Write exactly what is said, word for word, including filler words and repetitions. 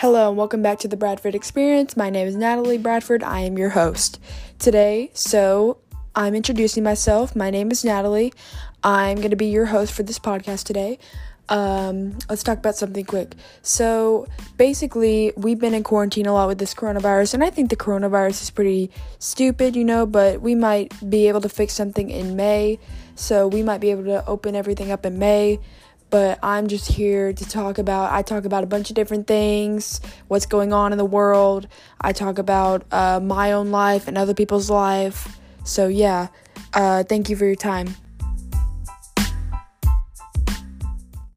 Hello and welcome back to the Bradford Experience. My name is Natalie Bradford. I am your host today. So I'm introducing myself. My name is Natalie. I'm going to be your host for this podcast today. Um, let's talk about something quick. So basically, we've been in quarantine a lot with this coronavirus, and I think the coronavirus is pretty stupid, you know, but we might be able to fix something in May. So we might be able to open everything up in May. But I'm just here to talk about, I talk about a bunch of different things, what's going on in the world. I talk about uh, my own life and other people's life. So yeah, uh, thank you for your time.